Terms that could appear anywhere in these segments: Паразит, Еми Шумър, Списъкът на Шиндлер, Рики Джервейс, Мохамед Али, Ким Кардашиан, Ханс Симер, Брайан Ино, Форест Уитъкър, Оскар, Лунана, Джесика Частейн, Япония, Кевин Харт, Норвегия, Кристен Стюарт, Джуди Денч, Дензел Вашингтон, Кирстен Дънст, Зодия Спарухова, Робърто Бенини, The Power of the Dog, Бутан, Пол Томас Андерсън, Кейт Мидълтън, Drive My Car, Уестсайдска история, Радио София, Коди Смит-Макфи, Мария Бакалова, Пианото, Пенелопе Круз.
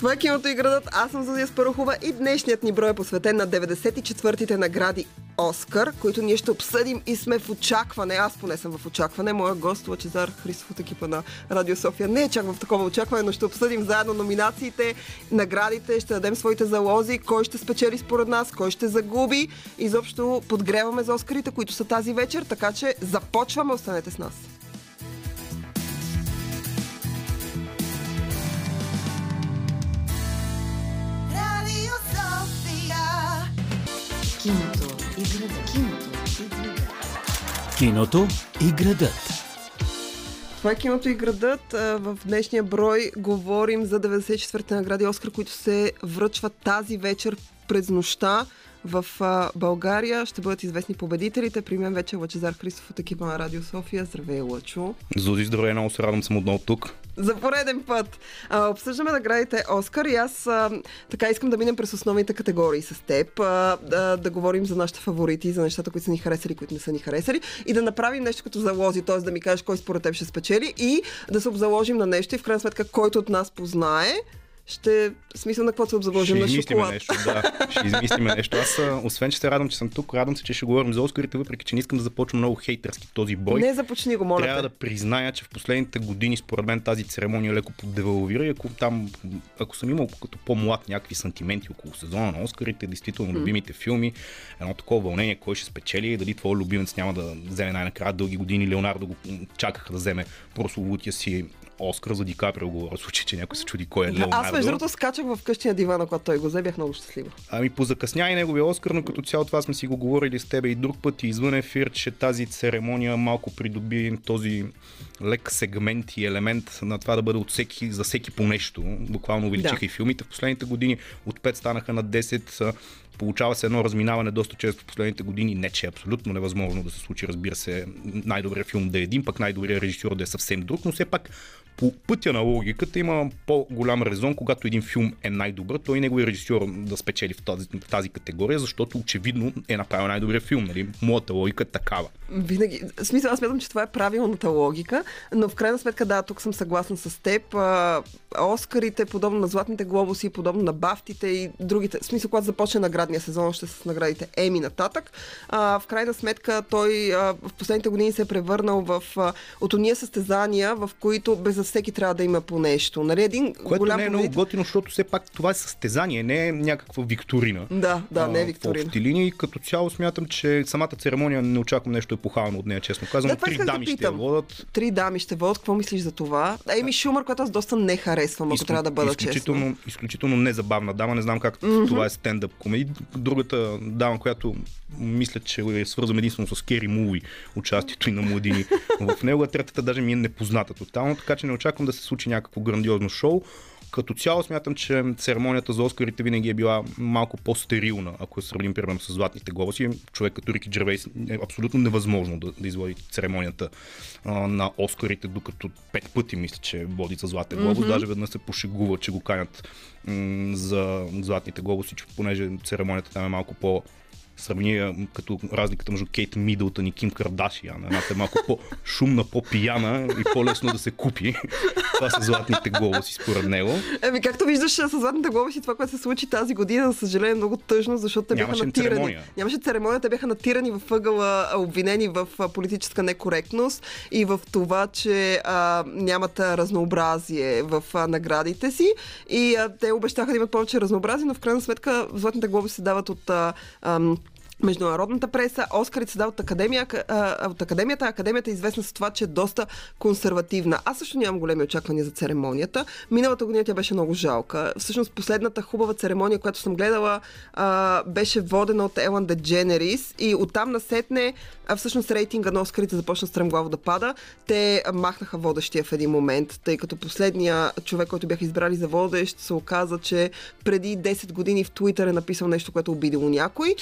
Това е киното и градът. Аз съм Зодия Спарухова и днешният ни брой е посветен на 94-те награди Оскар, които ние ще обсъдим и сме в очакване. Аз поне съм в очакване. Моя гост Лъчезар Христов от екипа на Радио София не е чак в такова очакване, но ще обсъдим заедно номинациите, наградите, ще дадем своите залози, кой ще спечели според нас, кой ще загуби. Изобщо подгреваме за Оскарите, които са тази вечер, така че започваме. Останете с нас. Киното и градът. Киното и градът. Това е киното и градът. В днешния брой говорим за 94-те награди Оскар, които се връчват тази вечер през нощта в България. Ще бъдат известни победителите. При мен вече е Лъчезар Христов от екипа на Радио София. Здравей, Лъчо. Зоди, здравей, много се радвам съм отново тук. За пореден път. Обсъждаме наградите Оскар и аз така искам да минем през основните категории с теб. Да говорим за нашите фаворити, за нещата, които са ни харесали, които не са ни харесали и да направим нещо като залози, т.е. да ми кажеш кой според теб ще спечели и да се обзаложим на нещо и в крайна сметка който от нас познае ще, смисъл на какво се обзаложим на шоколад. Нещо, да. Ще измислиме нещо. Аз, освен че се радвам, че съм тук, радвам се, че ще говорим за Оскарите, въпреки че не искам да започна много хейтърски този бой. Не започни го, моля. Трябва да призная, че в последните години, според мен, тази церемония леко поддевалвира и ако съм имал като по-млад някакви сантименти около сезона на Оскарите, действително любимите филми, едно такова вълнение, кой ще спечели, дали твой любимец няма да вземе най-накрая. Дълги години Леонардо го чакаха да вземе прословутия си Оскар за Ди Каприо, говоря, в случай, че някой се чуди кой е Леонардо. Аз между другото скачах в къщния диван, когато той го взе, бях много щастлива. Ами позакъсня и неговия Оскар, но като цяло това сме си го говорили с тебе и друг път и извън ефир, че тази церемония малко придоби този лек сегмент и елемент на това да бъде от всеки, за всеки по нещо. Буквално увеличиха и филмите в последните години. От 5 станаха на 10. Получава се едно разминаване доста често в последните години. Не, че е абсолютно невъзможно да се случи, разбира се, най-добрият филм да е един, пък най-добрият режисьор да е съвсем друг, но все пак по пътя на логиката има по-голям резон, когато един филм е най-добър, той и неговият режисьор да спечели в тази категория, защото очевидно е направил най-добрия филм. Нали? Моята логика е такава. Винаги. В смисъл, аз смятам, че това е правилната логика, но в крайна сметка, да, тук съм съгласна с теб. Оскарите, подобно на Златните глобуси, подобно на Бафтите и другите. В смисъл, когато започне наградния сезон, още с наградите Еми нататък. В крайна сметка, той в последните години се е превърнал в от ония състезания, в които без всеки трябва да има по нещо. Нали, един което голям не е много готино, защото все пак това е състезание, не е някаква викторина. Да, не е викторина. В общи линии. Като цяло смятам, че самата церемония не очаквам нещо епохално от нея, честно казвам. Да, Три дами ще водят. Какво мислиш за това? Еми Шумър, която аз доста не харесвам, ако трябва да бъда честна. Изключително незабавна дама, не знам как това е стендъп комедия. Другата дама, която мисля, че е свързвам единствено с Кери Муви, участието и на младини в него, а третата даже ми е непозната тотално, така че не очаквам да се случи някакво грандиозно шоу. Като цяло смятам, че церемонията за Оскарите винаги е била малко по-стерилна, ако сравним примерно с Златните глобуси. Човек като Рики Джервейс е абсолютно невъзможно да изводи церемонията на Оскарите, докато 5 пъти мисля, че води за Златен глобус. Даже веднъж се пошегува, че го канят за Златните глобуси, че понеже церемонията там е малко по- сравни като разликата между Кейт Мидълтън и Ким Кардашиан. Едната е малко по-шумна, по-пияна и по-лесно да се купи. Това са Златните глобуси според него. Еми, както виждаш, с Златните глобуси това, което се случи тази година, за съжаление, много тъжно, защото те бяха натирани. Нямаше церемония, те бяха натирани във ъгъла, обвинени в политическа некоректност и в това, че нямат разнообразие в наградите си. И те обещаха да имат повече разнообразие, но в крайна сметка Златните глобуси се дават от международната преса, Оскарите се дава от академията. Академията е известна с това, че е доста консервативна. Аз също нямам големи очаквания за церемонията. Миналата година тя беше много жалка. Всъщност последната хубава церемония, която съм гледала, беше водена от Ellen DeGeneres и оттам насетне, всъщност рейтинга на Оскарите започна стремглаво да пада. Те махнаха водещия в един момент, тъй като последния човек, който бяха избрали за водещ, се оказа, че преди 10 години в Twitter е написал нещо, което обидило някой.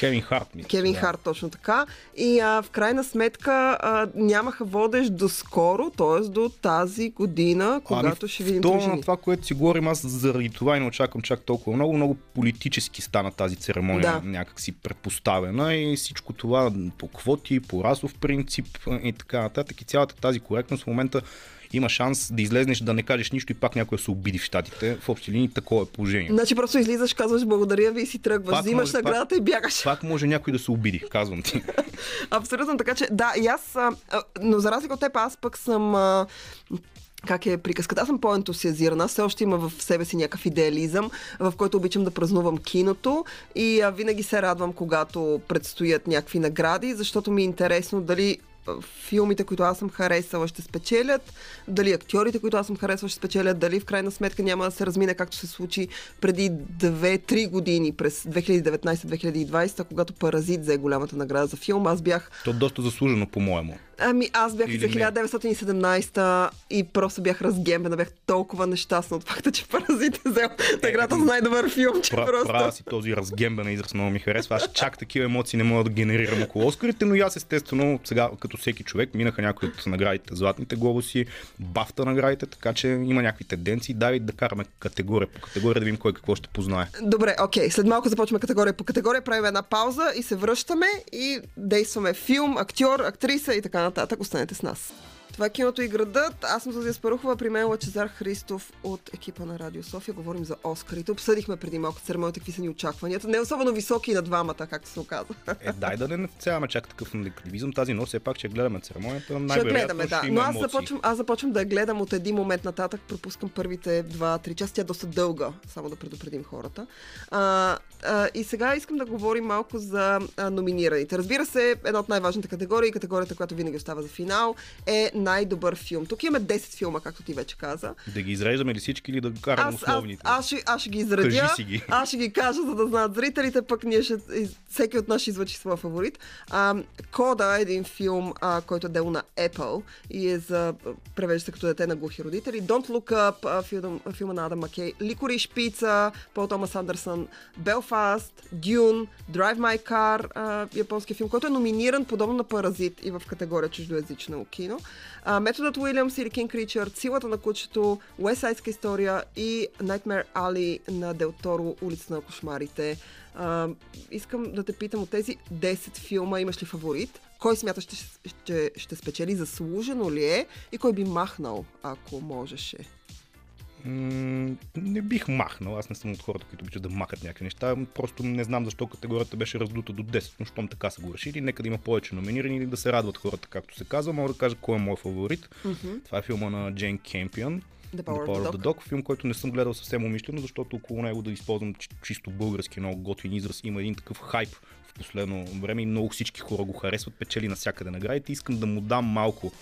Кевин Харт, точно така. И в крайна сметка нямаха водещ доскоро, т.е. до тази година, когато ще видим това. На това, което си говорим, аз заради това и не очаквам чак толкова много. Много политически стана тази церемония, някак си предпоставена и всичко това по квоти, по расов принцип и така нататък. И цялата тази коректност в момента има шанс да излезнеш, да не кажеш нищо и пак някой се обиди в щатите. В общи линии такова е положение. Значи просто излизаш, казваш благодаря ви и си тръгваш. Пак взимаш наградата и бягаш. Пак може някой да се обиди, казвам ти. Абсолютно така, че да, и аз, но за разлика от теб, аз пък съм... Как е приказката? Аз съм по-ентусиазирана. Все още има в себе си някакъв идеализъм, в който обичам да празнувам киното и винаги се радвам, когато предстоят някакви награди, защото ми е интересно дали филмите, които аз съм харесала, ще спечелят, дали актьорите, които аз съм харесала, ще спечелят, дали в крайна сметка няма да се размине, както се случи преди 2-3 години, през 2019-2020, когато Паразит взе голямата награда за филм. Аз бях... То доста заслужено, по-моему. Ами аз бях за 1917 и просто бях разгембена, бях толкова нещастна от факта, че Паразит е взел наградата за най-добър филм, че просто... Права си, този разгембен израз много ми харесва. Аз чак такива емоции не мога да генерирам около Оскарите, но и аз естествено сега, като всеки човек, минаха някои от наградите, златните глобуси, бафта наградите, така че има някакви тенденции. Давид, да караме категория по категория, да видим кой какво ще познае. Добре, окей, след малко започваме категория по категория, правим една пауза и се връщаме и действаме филм, актьор, актриса и така нататък. Останете с нас. Това е Киното и градът. Аз съм Зодия Спарухова, при мен Лъчезар Христов от екипа на Радио София. Говорим за Оскарите. Обсъдихме преди малко церемонията, какви са ни очакванията. Не особено високи и на двамата, както се оказа. Дай да не нацеляваме чак такъв негативизъм тази, но все пак ще гледаме церемонията. Най-вероятно ще има емоции. Но аз започвам да я гледам от един момент нататък. Пропускам първите 2-3 часа. Тя е доста дълга, само да предупредим хората. И сега искам да говорим малко за номинираните. Разбира се, една от най-важните категории, категорията, която винаги остава за финал, е най-добър филм. Тук имаме 10 филма, както ти вече каза. Да ги изреждаме ли всички или да карам основните? Аз ще ги изредя. Аз ще ги кажа, за да знаят зрителите, пък ние ще, всеки от нас ще излъчи своя фаворит. Кода е един филм, който е дело на Apple и е за превежда като дете на глухи родители. Don't Look Up, филма на Адам Маккей, Ликориш пица, Пол Томас Андерсън, Белфаст, Дюн, Drive My Car, японски филм, който е номиниран подобно на Паразит и в категория чуждоязично кино. Методът Уилямс или Кинг Ричард, Силата на кучето, Уестсайдска история и Nightmare Alley на Дел Торо, Улица на кошмарите. Искам да те питам, от тези 10 филма имаш ли фаворит? Кой смяташ, ще спечели, заслужено ли е и кой би махнал, ако можеше? Не бих махнал. Аз не съм от хората, които обичат да махат някакви неща. Просто не знам защо категорията беше раздута до 10, но щом така са го решили. Нека да има повече номинирани или да се радват хората, както се казва. Мога да кажа кой е мой фаворит. Това е филма на Джейн Кемпион, The Power of the Dog. Филм, който не съм гледал съвсем умишлено, защото около него, да използвам чисто български, много готвен израз, има един такъв хайп в последно време и много всички хора го харесват, печели навсякъде наградите. Искам да му дам малко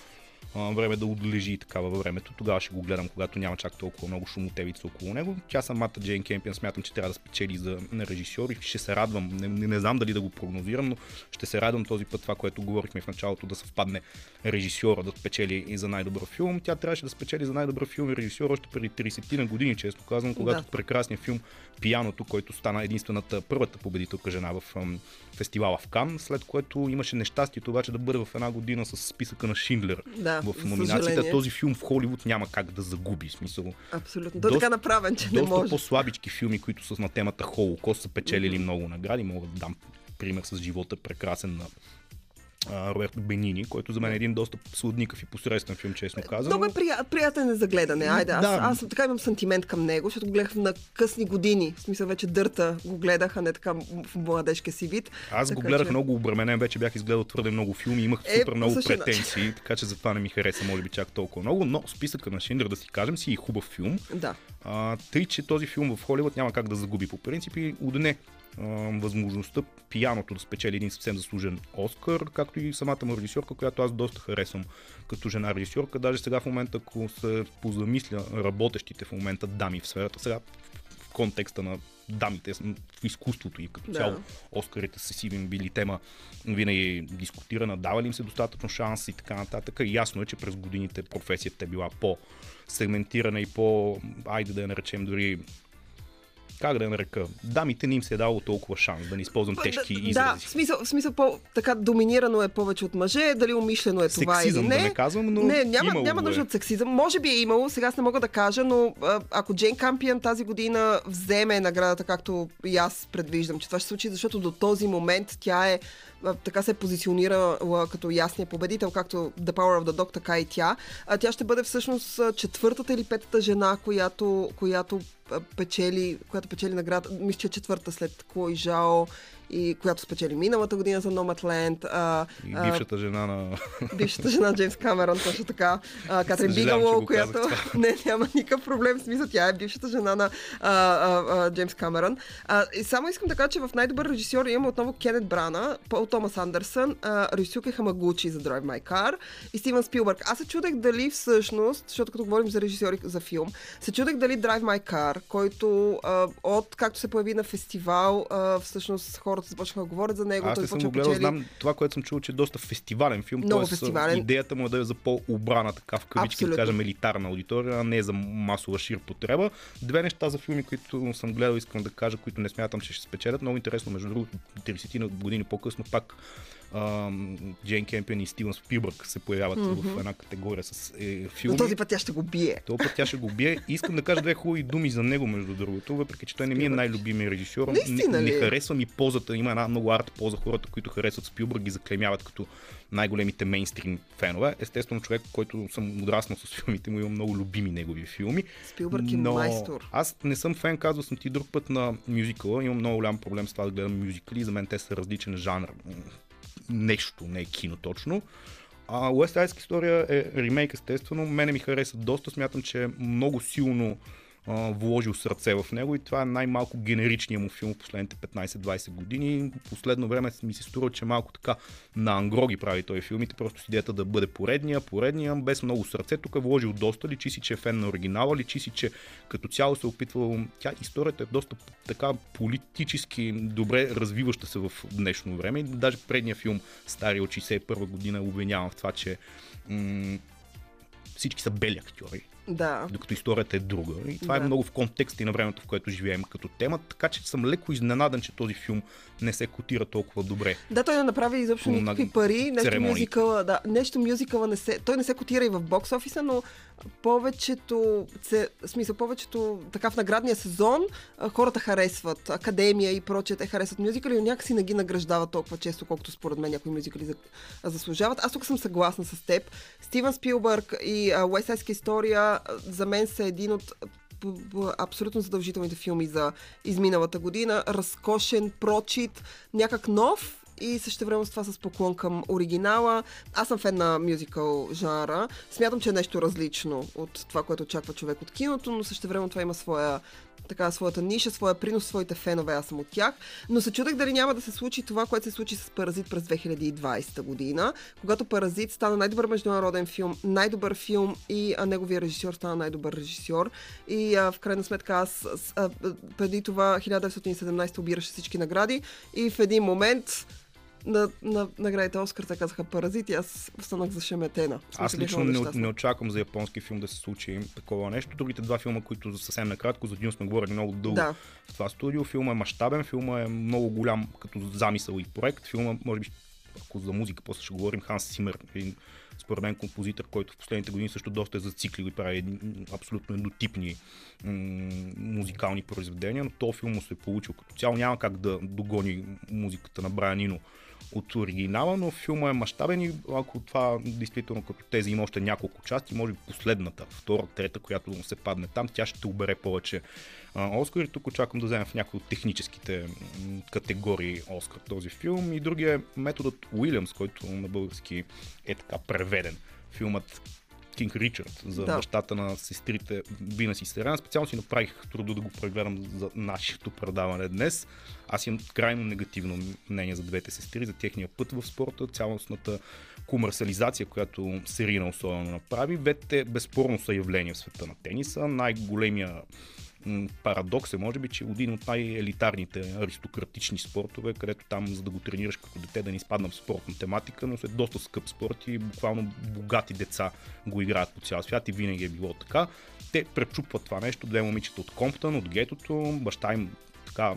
време да отлежи такава във времето. Тогава ще го гледам, когато няма чак толкова много шумотевица около него. Тя самата Джейн Кемпион смятам, че трябва да спечели за режисьор и ще се радвам. Не знам дали да го прогнозирам, но ще се радвам този път това, което говорихме в началото, да съвпадне режисьора да спечели и за най-добър филм. Тя трябваше да спечели за най-добър филм и режисьор още преди 30 на години, честно казвам, когато прекрасният филм Пияното, който стана единствената първата победителка жена в фестивала в Кан, след което имаше нещастието обаче да бъде в една година с списъка на Шиндлер. Да. В номинацията този филм в Холивуд няма как да загуби, смисъл. Абсолютно. Той е така направен, че не може. Доста по-слабички филми, които са на темата Холокост, са печелили много награди. Мога да дам пример с Живота прекрасен на Роберто Бенини, който за мен е един доста сладникъв и посредствен филм, честно казвам. Много е приятен за гледане. Айде, аз така имам сантимент към него, защото го гледах на късни години. В смисъл вече дърта го гледах, а не така в младежкия си вид. Аз така го гледах много обременен, вече бях изгледал твърде много филми, имах супер много претенции, така че затова не ми хареса, може би, чак толкова много, но списъка на Шиндер, да си кажем, си е хубав филм. Да. Тъй, че този филм в Холивуд няма как да загуби по принцип и отне възможността Пияното да спечели един съвсем заслужен Оскар, както и самата му режисьорка, която аз доста харесвам като жена режисьорка. Даже сега в момента, ако се позамисля работещите в момента дами в сферата, сега в контекста на дамите в изкуството и като цяло Оскарите са си били тема винаги дискутирана, дава ли им се достатъчно шанс и така нататък. И ясно е, че през годините професията е била по-сегментирана и айде да я наречем дори как да я нарека, дамите не им се е дало толкова шанс, да не използвам тежки изрази. Да, в смисъл така доминирано е повече от мъже, дали умишлено е това сексизъм, или не. Сексизъм да не казвам, но няма нужда от сексизъм. Може би е имало, сега не мога да кажа, но ако Джейн Кампион тази година вземе наградата, както и аз предвиждам, че това ще се случи, защото до този момент тя е така се позиционирала като ясния победител, както The Power of the Dog, така и тя. Тя ще бъде всъщност четвъртата или петата жена, която печели награда, мисля, че четвърта след Клой Жао, и която спечели миналата година за Номадленд. Бившата жена на... Бившата жена Джеймс Камерон, точно така. Катрин Бигало, която... Не, няма никакъв проблем, в смисъл, тя е бившата жена на Джеймс Камерон. И само искам да кажа, че в най-добър режисьор имаме отново Кенет Брана, Пол Томас Андерсън, Рюсюке Хамагучи за Drive My Car и Стивен Спилбърг. Аз се чудех дали всъщност, защото като говорим за режисьори за филм, се чудех дали Drive My Car, който от както се появи на фестивал, всъщност хората започнаха да говорят за него. Аз не съм го гледал, знам това, което съм чул, че е доста фестивален филм. Много фестивален. Идеята му е да е за по-обрана, така в кавички, да кажем, елитарна аудитория, а не за масова шир потреба. Две неща за филми, които съм гледал, искам да кажа, които не смятам, че ще спечелят. Много интересно, между другото, 30 години по-късно пак Джейн Кемпион и Стивен Спилбърг се появяват в една категория с филми. Но този път тя ще го бие. Искам да кажа две хубави думи за него, между другото, въпреки че той не ми е най-любимия режисьор. Не харесвам и позата. Има една много арт поза, хората, които харесват Спилбърг, ги заклемяват като най-големите мейнстрим фенове. Естествено, човек, който съм отраснал с филмите му, имам много любими негови филми. Спилбърг е майстор. Аз не съм фен, казвал съм ти друг път, на мюзикъла. Имам много голям проблем с това да гледам мюзикли. За мен те са различен жанр. Нещо, не е кино точно. Уестсайдска история е ремейк, естествено. Мене ми хареса доста. Смятам, че е много силно вложил сърце в него и това е най-малко генеричният му филм в последните 15-20 години. В последно време ми се струва, че малко така на ангро ги прави той филмите, просто с идеята да бъде поредния, без много сърце. Тук е вложил доста, личи си, че е фен на оригинала, личи си, че като цяло се опитва. Тя историята е доста така политически добре развиваща се в днешно време. Даже предния филм, стария от 61 година, обвинявам в това, че всички са бели актьори. Да. Докато историята е друга. И това е много в контекста и на времето, в което живеем като тема, така че съм леко изненадан, че този филм не се котира толкова добре. Да, той не направи изобщо никакви пари, нещо мюзикъла не се. Той не се котира и в бокс офиса, но повечето така в наградния сезон хората харесват Академия и прочее, те харесват мюзикъли, но някакси не ги награждават толкова често, колкото според мен някои мюзикъли заслужават. Аз тук съм съгласна с теб. Стивен Спилбърг и Уестсайдска история за мен са един от абсолютно задължителните филми за изминалата година. Разкошен прочит, някак нов и същевременно с това с поклон към оригинала. Аз съм фен на мюзикъл жанра. Смятам, че е нещо различно от това, което очаква човек от киното, но същевременно това има своята ниша, своя принос, своите фенове, аз съм от тях. Но се чудех дали няма да се случи това, което се случи с Паразит през 2020 година, когато Паразит стана най-добър международен филм, най-добър филм и неговия режисьор стана най-добър режисьор. И в крайна сметка аз преди това 1917 обираше всички награди и в един момент на наградите Оскар те казаха Паразит и аз останах зашеметена. Аз лично не очаквам за японски филм да се случи такова нещо. Другите два филма, които съвсем накратко, за един сме говорили много дълго в това студио. Филма е мащабен, филма е много голям като замисъл и проект. Филма, може би, ако за музика после ще говорим, Ханс Симер, според мен композитор, който в последните години също доста е зациклил и прави абсолютно еднотипни музикални произведения, но този филм се е получил като цяло. Няма как да догони музиката на Брайан Ино от оригинала, но филма е мащабен и ако това действително като тези има още няколко части, може би последната, втора, трета, която се падне там, тя ще обере повече Оскар. Тук очаквам да вземем в някои от техническите категории Оскар този филм. И другия е методът Уилямс, който на български е така преведен. Филмът Кинг Ричард за бащата на сестрите Винъс и Серена. Специално си направих труда да го прегледам за нашето предаване днес. Аз имам крайно негативно мнение за двете сестри, за техния път в спорта, цялостната комерциализация, която Серена особено направи. Двете безспорно са явления в света на тениса. Най-големия парадокс е, може би, че един от най-елитарните аристократични спортове, където там, за да го тренираш като дете, да не изпадна в спортна тематика, но е доста скъп спорт и буквално богати деца го играят по цял свят и винаги е било така. Те пречупват това нещо, две момичета от Комптън, от гетото, баща им така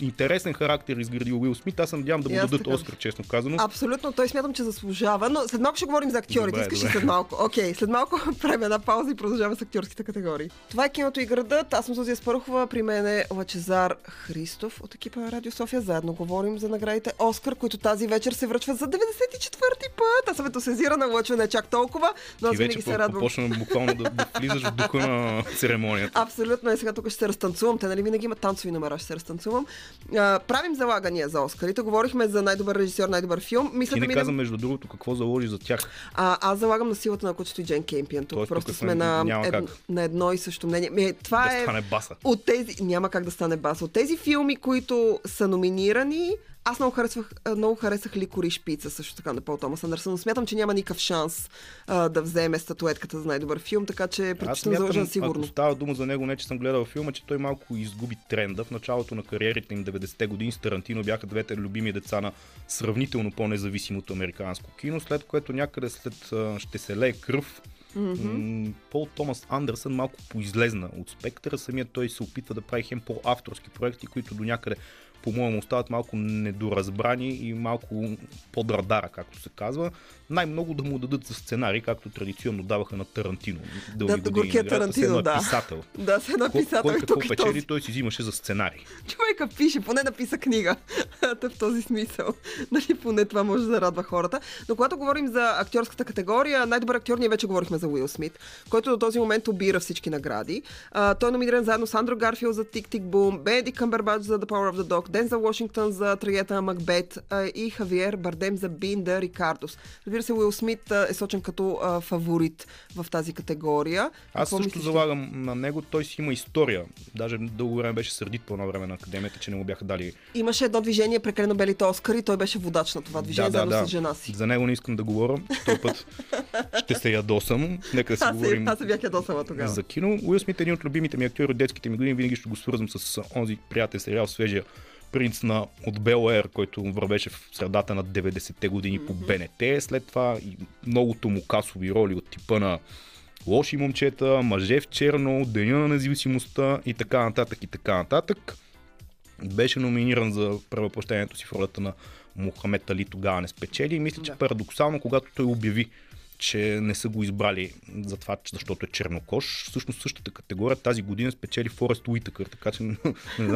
интересен характер изгради Уил Смит. Аз съм надявам да му дадат Оскар, честно казано. Абсолютно, той смятам, че заслужава, но след малко ще говорим за актьорите. Искаш ли след малко? Окей, след малко правим една пауза и продължаваме с актьорските категории. Това е киното и градът. Аз съм Зодия Спарухова, при мен е Лъчезар Христов от екипа на Радио София. Заедно говорим за наградите Оскар, които тази вечер се връчват за 94-ти път. Аз съм етосезирана, Лъчо, не чак толкова, но аз винаги се радвам. Почна буквално да влизаш в духа на церемонията. Абсолютно, и сега тук ще се разтанцувам. Те нали винаги имат танцови номера, ще се разтанцувам. Правим залагания за Оскарите. Говорихме за най-добър режисьор, най-добър филм. Мисля, да казвам между другото какво заложи за тях. Аз залагам на силата на кучето и Джейн Кемпион. Тук просто сме на едно и също мнение. Това да е стане баса. От тези няма как да стане баса. От тези филми, които са номинирани, аз много харесах Ликориш пица, също така на Пол Томас Андерсън, но смятам, че няма никакъв шанс да вземе статуетката за най-добър филм, така че предпочитам заложена сигурно. Ако става дума за него, не че съм гледал филма, че той малко изгуби тренда. В началото на кариерите им 90-те години с Тарантино бяха двете любими деца на сравнително по-независимото американско кино, след което някъде след ще се лее кръв. Mm-hmm. Пол Томас Андерсън малко поизлезна от спектъра. Самият той се опитва да прави хем по-авторски проекти, които до някъде по-моему остават малко недоразбрани и малко под радара, както се казва. Най-много да му дадат за сценарий, както традиционно даваха на Тарантино. Да, горкият Тарантино, да. Писател. Да, се една писател. Кой какво печели, той си взимаше за сценарий. Човека пише, поне написа книга. В този смисъл. Нали, поне това може да радва хората. Но когато говорим за актьорската категория, най-добър актьор ние вече говорихме за Уил Смит, който до този момент обира всички награди. Той е номиниран заедно с Андрю Гарфилд за Тик-Тик-Бум, Бенедикт Къмбърбач за The Power of the Dog, Дензел Вашингтон за трагедията на Макбет и Хавиер Бардем за Бин де Рикардос. Разбира се, Уил Смит е сочен като фаворит в тази категория. Аз също залагам на него. Той си има история. Даже дълго време беше сърдит по едно време на академията, че не му бяха дали. Имаше едно движение, прекалено белите Оскари, той беше водач на това движение, заедно с жена си. За него не искам да говоря. Този път ще се ядосам. Нека да си говорим. Аз се бях ядосала тогава. За кино. Уил Смит е един от любимите ми актьори от детските ми години. Винаги ще го свързвам с онзи приятен сериал свежия принц от Бел-Ер, който вървеше в средата на 90-те години по БНТ. След това и многото му касови роли от типа на Лоши момчета, Мъже в черно, Деня на независимостта и така нататък и така нататък. Беше номиниран за превъплъщението си в ролята на Мохамед Али, тогава не спечели. И мисля, че парадоксално, когато той обяви, че не са го избрали за това, защото е чернокож. Всъщност същата категория тази година спечели Форест Уитъкър, така че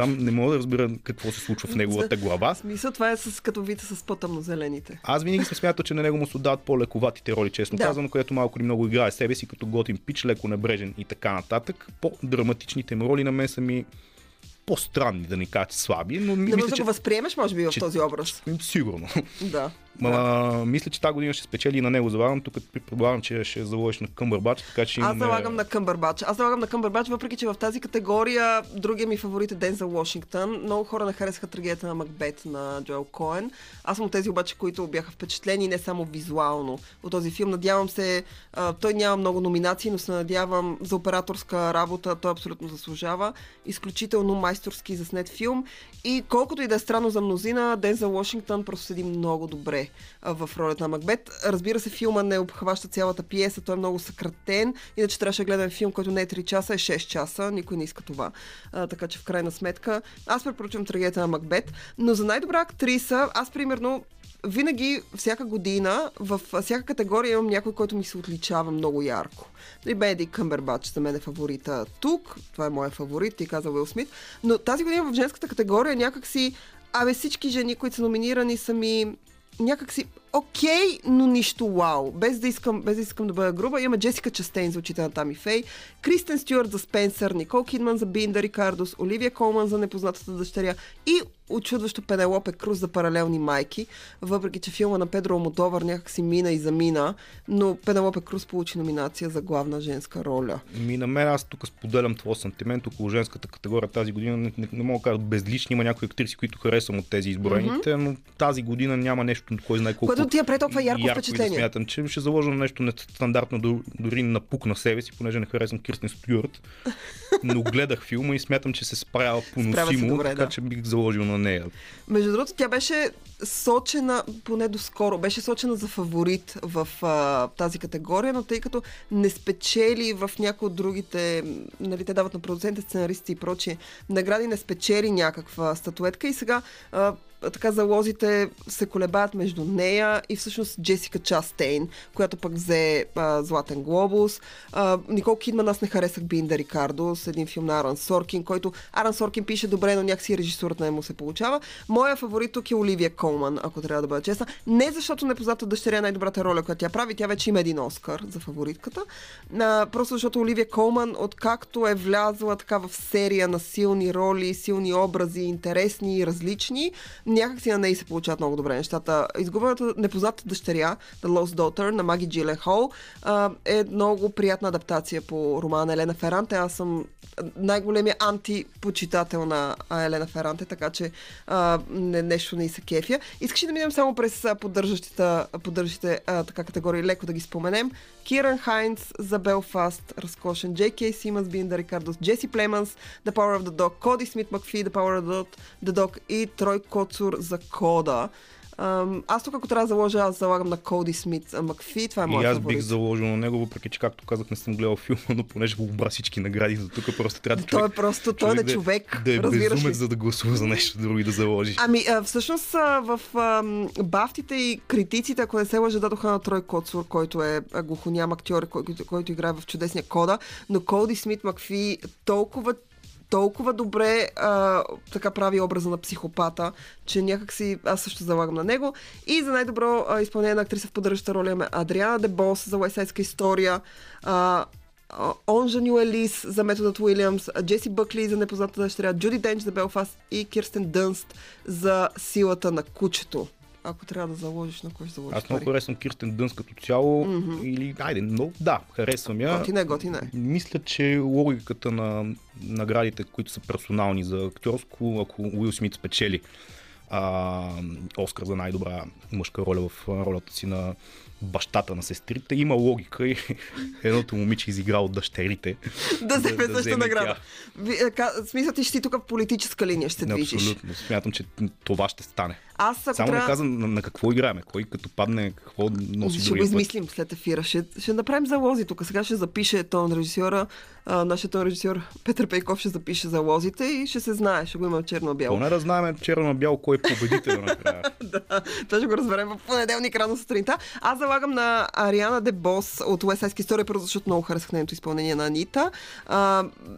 не мога да разбера какво се случва в неговата глава. В смисъл, това е като вид с по-тъмнозелените. Аз винаги съм смятал, че на него му се отдават по-лековатите роли, честно казано, което малко или много играе себе си, като готин пич, леко небрежен и така нататък. По-драматичните му роли на мен са ми по-странни, да не кажа слаби, но мисля, да го възприемеш, може би, в този образ. Сигурно. Да. Мисля, че тази година ще спечели и на него залагам. Тук предполагам, че ще заложиш на Къмбърбач, така че имаме... Аз залагам на Къмбърбач, въпреки че в тази категория другия ми фаворит е Дензел Вашингтон. Много хора не харесаха трагедията на Макбет на Джоел Коен. Аз съм от тези обаче, които бяха впечатлени не само визуално от този филм. Надявам се, той няма много номинации, но се надявам за операторска работа, той абсолютно заслужава. Изключително майсторски заснет филм и колкото и да е странно за мнозина, Дензел Вашингтон просто седи много добре в ролята на Макбет. Разбира се, филма не обхваща цялата пиеса, той е много съкратен, иначе трябваше да гледам филм, който не е 3 часа, е 6 часа, никой не иска това. Така че в крайна сметка аз препоръчвам трагедията на Макбет, но за най-добра актриса, аз примерно винаги, всяка година, във всяка категория имам някой, който ми се отличава много ярко. Бенедикт Къмбърбач за мен е фаворита тук, това е моя фаворит, и каза Уил Смит, но тази година в женската категория някакси, всички жени, които са номинирани, са ми някакси окей, но нищо вау. Без да искам да бъда груба. Имаме Джесика Частейн за очите на Тами Фей, Кристен Стюарт за Спенсър, Никол Кидман за Бин де Рикардос, Оливия Колман за Непознатата дъщеря и очудващо Пенелопе Круз за Паралелни майки. Въпреки че филма на Педро Алмодовар някакси мина и замина, но Пенелопе Круз получи номинация за главна женска роля. На мен, аз тук споделям твой сантимент около женската категория тази година. Не мога да кажа безлични, има някои актриси, които харесвам от тези изброените, но тази година няма нещо, кой знае колко. Ти е толкова ярко впечатление. Смятам, че ще заложа на нещо нестандартно, дори напук на себе си, понеже не харесвам Кирстен Стюарт, но гледах филма и смятам, че се справя поносимо, така че бих заложил на нея. Между другото, тя беше сочена, поне доскоро, беше сочена за фаворит в тази категория, но тъй като не спечели в някои от другите, нали, те дават на продуцентите, сценаристи и прочие награди, не спечели някаква статуетка и сега така залозите се колебаят между нея и всъщност Джесика Частейн, която пък взе Златен глобус. Никол Кидман, аз не харесах Бинда Рикардо с един филм на Аран Соркин, който Аран Соркин пише добре, но някакси режисурата не му се получава. Моя фаворит тук е Оливия Колман, ако трябва да бъда честна. Не защото Непознатата дъщеря е най-добрата роля, която тя прави, тя вече има един Оскар за фаворитката. Просто защото Оливия Колман, откакто е влязла така в серия на силни роли, силни образи, интересни и различни, някак си на нея се получават много добре нещата. Изгубената Непознатата дъщеря, The Lost Daughter, на Маги Джиленхол, е много приятна адаптация по романа Елена Феранте. Аз съм най-големия антипочитател на Елена Феранте, така че нещо не и се кефя. Искаш да минем само през поддържащите така категории, леко да ги споменем. Киран Хайнц за Белфаст, разкошен. Джей Кей Симънс, Бинда Рикардо, Джеси Племънс, The Power of the Dog, Коди Смит-Макфи, The Power of the Dog и Трой Коцур за Кода. Аз тук, ако трябва да заложа, аз залагам на Коди Смит-Макфи. Това е моят фаворит. И аз бих заложил на него, въпреки че, както казах, не съм гледал филма, но понеже го обра всички награди, за тук просто трябва да човек... Той е човек, да е безумен, за да гласува за нещо друго и да заложи. Ами, всъщност, в бафтите и критиците, ако не се лъжа, дадоха на Трой Коцур, който е глухоням актьор, който играе в чудесния Кода, но Коди Смит-Макфи толкова добре така прави образа на психопата, че някакси аз също залагам на него. И за най-добро изпълнение на актриса в поддържаща роля е Адриана Дебос за Уестсайдска история, Онжаню Елис за Методът Уилямс, Джеси Бъкли за Непознатата дъщеря, Джуди Денч за Белфаст и Кирстен Дънст за Силата на кучето. Ако трябва да заложиш, на кой ще заложиш? Аз много харесвам Кирстен Дънст като цяло. Mm-hmm. Или, но да, харесвам я. Готина е. Мисля, че логиката на наградите, които са персонални за актьорско, ако Уил Смит спечели Оскар за най-добра мъжка роля в ролята си на бащата на сестрите, има логика и едното момиче изигра от дъщерите. Да се пресъща награда. Смисъл, ти ще си тук в политическа линия ще се движиш. Абсолютно. Смятам, че това ще стане. Само не казвам на какво играеме, кой като падне, какво носи. Ще го измислим след ефира. Ще направим залози тук. Сега ще запише тон режисьора, нашият тон режисьор Петър Пейков ще запише залозите и ще се знае, ще го има черно-бяло. Поне да знаем черно-бяло кой е победител накрая. Да, това ще го разберем в понеделник рано сутринта. Аз залагам на Ариана Дебос от Уестсайдска история, просто защото много харесах нейното изпълнение на Анита.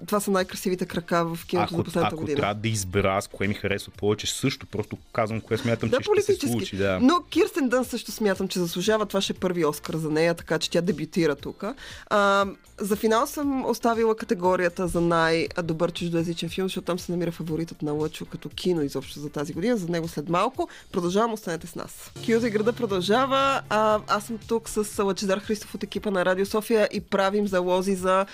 Това са най-красивите крака в киното за последната година. Ако трябва да избера, аз кое ми харесва повече, също просто казвам кое смятам, че ще се случи. Да. Но Кирстен Дънст също смятам, че заслужава. Това ще е първи Оскар за нея, така че тя дебютира тук. За финал съм оставила категорията за най-добър чуждоязичен филм, защото там се намира фаворитът на Лъчо като кино изобщо за тази година. За него след малко. Продължавам, останете с нас. Киното и града продължава. Аз съм тук с Лъчезар Христов от екипа на Радио София и правим залози за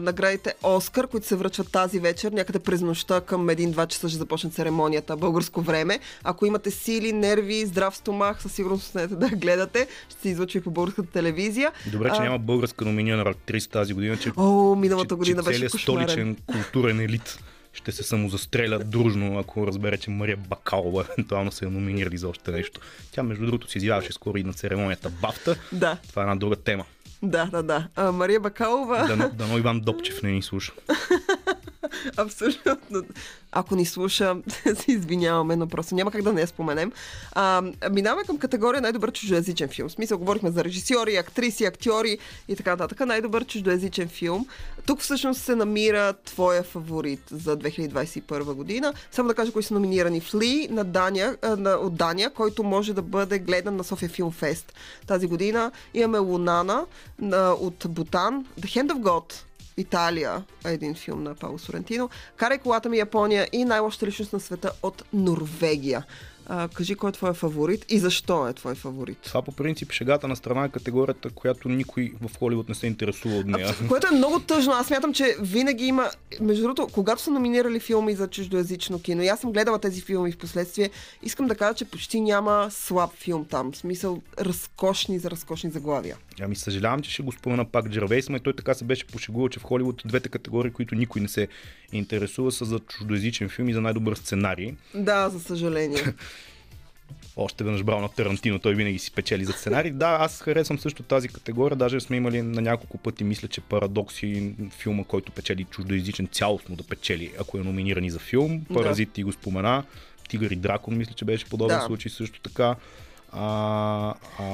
наградите Оскар, които се връчват тази вечер. Някъде през нощта към 1-2 часа ще започне церемонията българско време. Ако имате сили, нерви, здрав стомах, със сигурност останете да гледате. Ще се излъчва и по българската телевизия. Добре, че няма българска номинирана актриса тази година, че целият столичен културен елит ще се самозастрелят дружно, ако разбере, че Мария Бакалова евентуално се е номинирали за още нещо. Тя, между другото, си изявяваше скоро и на церемонията Бафта. Да. Това е една друга тема. Да. Мария Бакалова... Дано Иван Допчев не ни слуша. Абсолютно. Ако ни слуша, се извиняваме, но просто няма как да не я споменем. Минаваме към категория най-добър чуждоязичен филм. В смисъл, говорихме за режисьори, актриси, актьори и така нататък. Най-добър чуждоязичен филм. Тук всъщност се намира твоя фаворит за 2021 година. Само да кажа, кои са номинирани. Фли на Дания, от Дания, който може да бъде гледан на София Филм Фест тази година. Имаме Лунана от Бутан. The Hand of God. Италия, един филм на Паоло Сорентино, Карай колата ми, Япония и Най-лошата личност на света от Норвегия. Кажи кой е твой фаворит и защо е твой фаворит. Това по принцип шегата на страна е категорията, която никой в Холивуд не се интересува от нея. Което е много тъжно. Аз смятам, че винаги има... Между другото, когато са номинирали филми за чуждоязично кино, и аз съм гледала тези филми в последствие, искам да кажа, че почти няма слаб филм там. В смисъл, разкошни заглавия. Ами съжалявам, че ще го спомена пак Джервейс, но и той така се беше пошегувал, че в Холивуд двете категории, които никой не се интересува, са за чуждоязичен филм и за най-добър сценарий. Да, за съжаление. Още веднъж брал на Тарантино, той винаги си печели за сценарий. Да, аз харесвам също тази категория, даже сме имали на няколко пъти, мисля, че Парадокс и филма, който печели чуждоязичен, цялостно да печели, ако е номиниран за филм. Паразит ти го спомена, Тигър и Дракон, мисля, че беше подобен случай също така.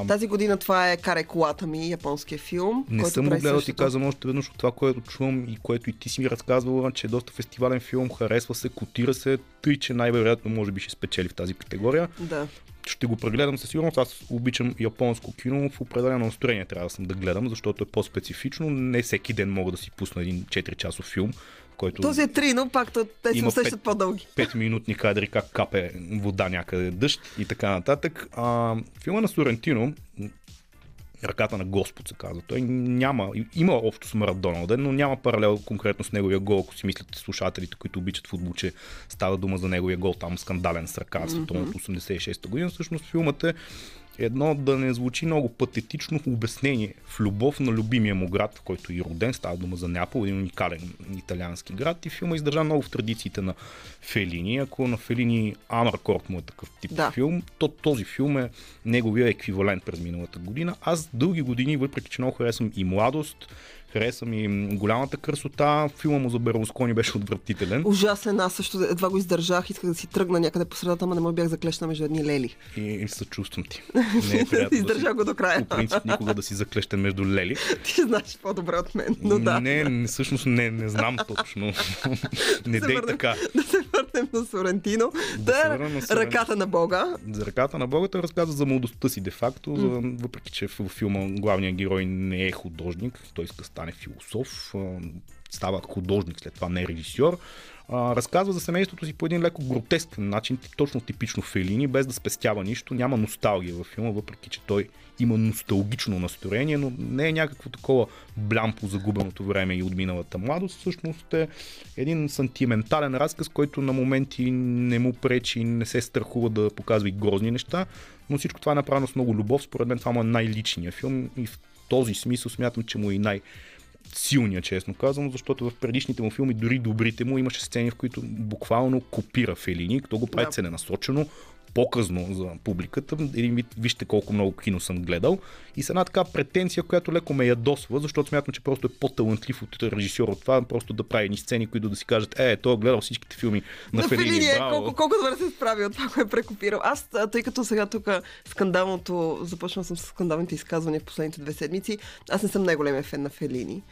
Тази година това е Карай колата ми, японският филм. Не който съм го гледал, ти казвам още веднъж от това, което чувам и което и ти си ми разказвала, че е доста фестивален филм, харесва се, котира се, тъй че най-вероятно може би ще спечели в тази категория. Да. Ще го прегледам със сигурност, аз обичам японско кино, в определено настроение трябва да съм да гледам, защото е по-специфично, не всеки ден мога да си пусна един 4-часов филм. Този е 3, но пак те се усещат по-дълги. 5-минутни кадри, как капе вода някъде, дъжд и така нататък. Филма на Сорентино, Ръката на Господ се казва. Той няма, има общо с Марадона, но няма паралел конкретно с неговия гол. Ако си мислят слушателите, които обичат футбол, че става дума за неговия гол, там скандален с ръка в световното 86-та година. Всъщност филмът е едно да не звучи много патетично обяснение в любов на любимия му град, в който и роден, става дума за Неапол, един уникален италиански град, и филма издържа много в традициите на Фелини. Ако на Фелини Амаркорд му е такъв тип филм, то този филм е неговия еквивалент през миналата година. Аз дълги години, въпреки че много харесвам и Младост, харесвам и Голямата красота. Филма му за Берлускони беше отвратителен. Ужасен, аз също едва го издържах. Исках да си тръгна някъде по средата, ама не мога, бях заклещена между едни лели. И съчувствам ти. Не е приятно. Издържах го до края. По принцип никога да си заклещен между лели. Ти знаеш по-добре от мен. Но да. Не, всъщност не знам точно. Не дей така. Да се върнем на Сорентино. Да, Ръката на Бога. За Ръката на Бога той разказва за младостта си де факто, въпреки че в филма главният герой не е художник, той иска стане философ, става художник, след това не е режисьор. Разказва за семейството си по един леко гротескен начин, точно типично Фелини, без да спестява нищо. Няма носталгия във филма, въпреки че той има носталгично настроение, но не е някакво такова блям по загубеното време и отминалата младост. Всъщност е един сантиментален разказ, който на моменти не му пречи, не се страхува да показва и грозни неща, но всичко това е направено с много любов. Според мен това му е най-личният филм и в този смисъл смятам, че му е и най-силният, честно казвам, защото в предишните му филми, дори добрите му, имаше сцени, в които буквално копира Фелини, като го прави целенасочено, показно за публиката. Един вид, вижте колко много кино съм гледал. И с една така претенция, която леко ме ядосва, защото смятам, че просто е по-талантлив от режисьор от това, просто да прави едни сцени, които да си кажат, той е гледал всичките филми на Фелини. Колко добре се справи от това, кое е прекопирал. Аз, тъй като сега тук започнал съм с скандалните изказвания в последните 2 седмици, аз не съм най-големия фен на Фелини.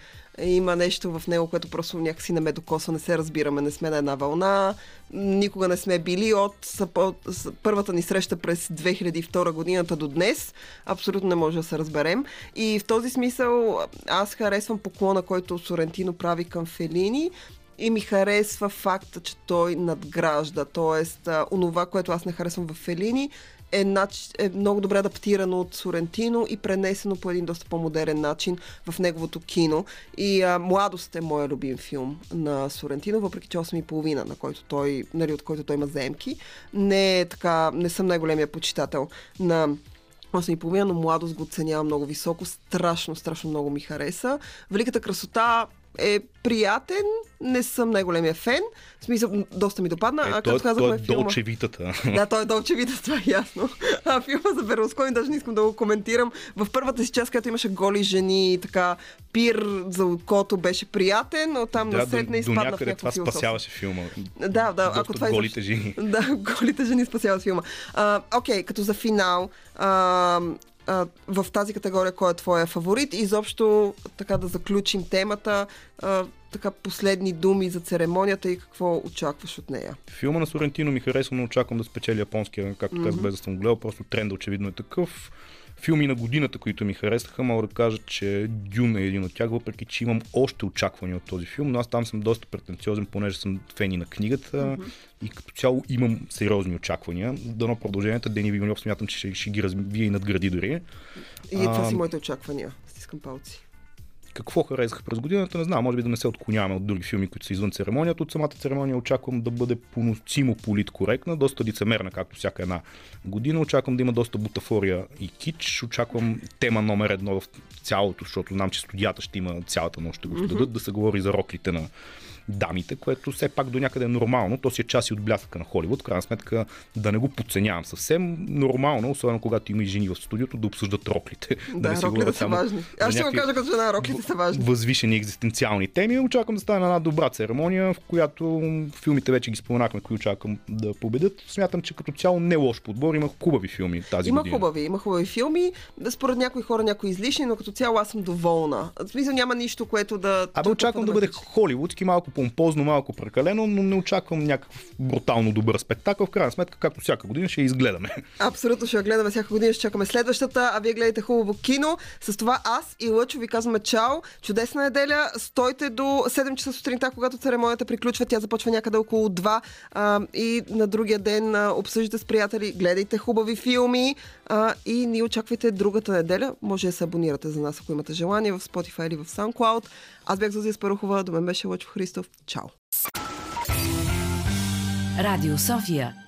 Има нещо в него, което просто някакси не ме докосва, не се разбираме, не сме на една вълна. Никога не сме били от първата ни среща през 2002 годината до днес. Абсолютно не може да се разберем. И в този смисъл аз харесвам поклона, който Сорентино прави към Фелини. И ми харесва факта, че той надгражда. Тоест, онова, което аз не харесвам в Фелини, е много добре адаптирано от Сорентино и пренесено по един доста по-модерен начин в неговото кино. И Младост е моя любим филм на Сорентино, въпреки че 8,5, от който той има заемки. Не съм най-големия почитател на 8,5, но Младост го оценява много високо. Страшно, страшно много ми хареса. Великата красота е приятен, не съм най-големия фен. В смисъл, доста ми допадна. Той е долчевитата. Да, той е долчевитата, това е ясно. Филма за Берлускони, даже не искам да го коментирам. В първата си част, където имаше голи жени, така, пир за окото беше приятен, но там насред не изпадна в някаква философия. Това спасяваше филма. Да. Ако това голите жени. Да, голите жени спасяват филма. Окей, като за финал... в тази категория, кой е твоя фаворит? И изобщо, така да заключим темата, така последни думи за церемонията и какво очакваш от нея? Филма на Сорентино ми харесва, но очаквам да спечели японския, както казах, без да съм гледал, просто тренда очевидно е такъв. Филми на годината, които ми харесаха, мога да кажа, че Дюн е един от тях, въпреки че имам още очаквания от този филм, но аз там съм доста претенциозен, понеже съм фен и на книгата и като цяло имам сериозни очаквания. Дано продълженията Дени Вилньов смятам, че ще ги развие и надгради дори. И това си моите очаквания. Стискам палци. Какво харесах през годината, не знам, може би да не се отклоняваме от други филми, които са извън церемонията. От самата церемония очаквам да бъде поносимо политкоректна, доста лицемерна, както всяка една година. Очаквам да има доста бутафория и кич. Очаквам тема номер едно в цялото, защото знам, че студията ще има цялата нощ, ще го дадат, да се говори за роклите на дамите, което все пак до някъде е нормално. То си е част и от блясъка на Холивуд. В крайна сметка да не го подценявам съвсем. Нормално, особено когато има и жени в студиото, да обсъждат роклите. Да, да, роклите са важни. Аз ще го кажа като жена, роклите са важни. Възвишени екзистенциални теми. Очаквам да стане една добра церемония, в която филмите вече ги споменахме, кои очаквам да победят. Смятам, че като цяло не лош подбор. Има хубави филми тази година. Има хубави филми. Според някои хора, някои излишни, но като цяло аз съм доволна. В смисъл няма нищо, което да. Абе, очаквам да бъде холивудски, малко помпозно, малко прекалено, но не очаквам някакъв брутално добър спектакъл. В крайна сметка, както всяка година, ще я изгледаме. Абсолютно ще я гледаме всяка година, ще чакаме следващата, а вие гледате хубаво кино. С това аз и Лъчо ви казваме чао. Чудесна неделя. Стойте до 7 часа сутринта, когато церемонията приключва. Тя започва някъде около 2 и на другия ден обсъждате с приятели, гледайте хубави филми и ни очаквайте другата неделя. Може да се абонирате за нас, ако имате желание, в Spotify или в SoundCloud. Аз бях Зодия Спарухова, до мен беше Лъчо Христов. Чао! Радио София.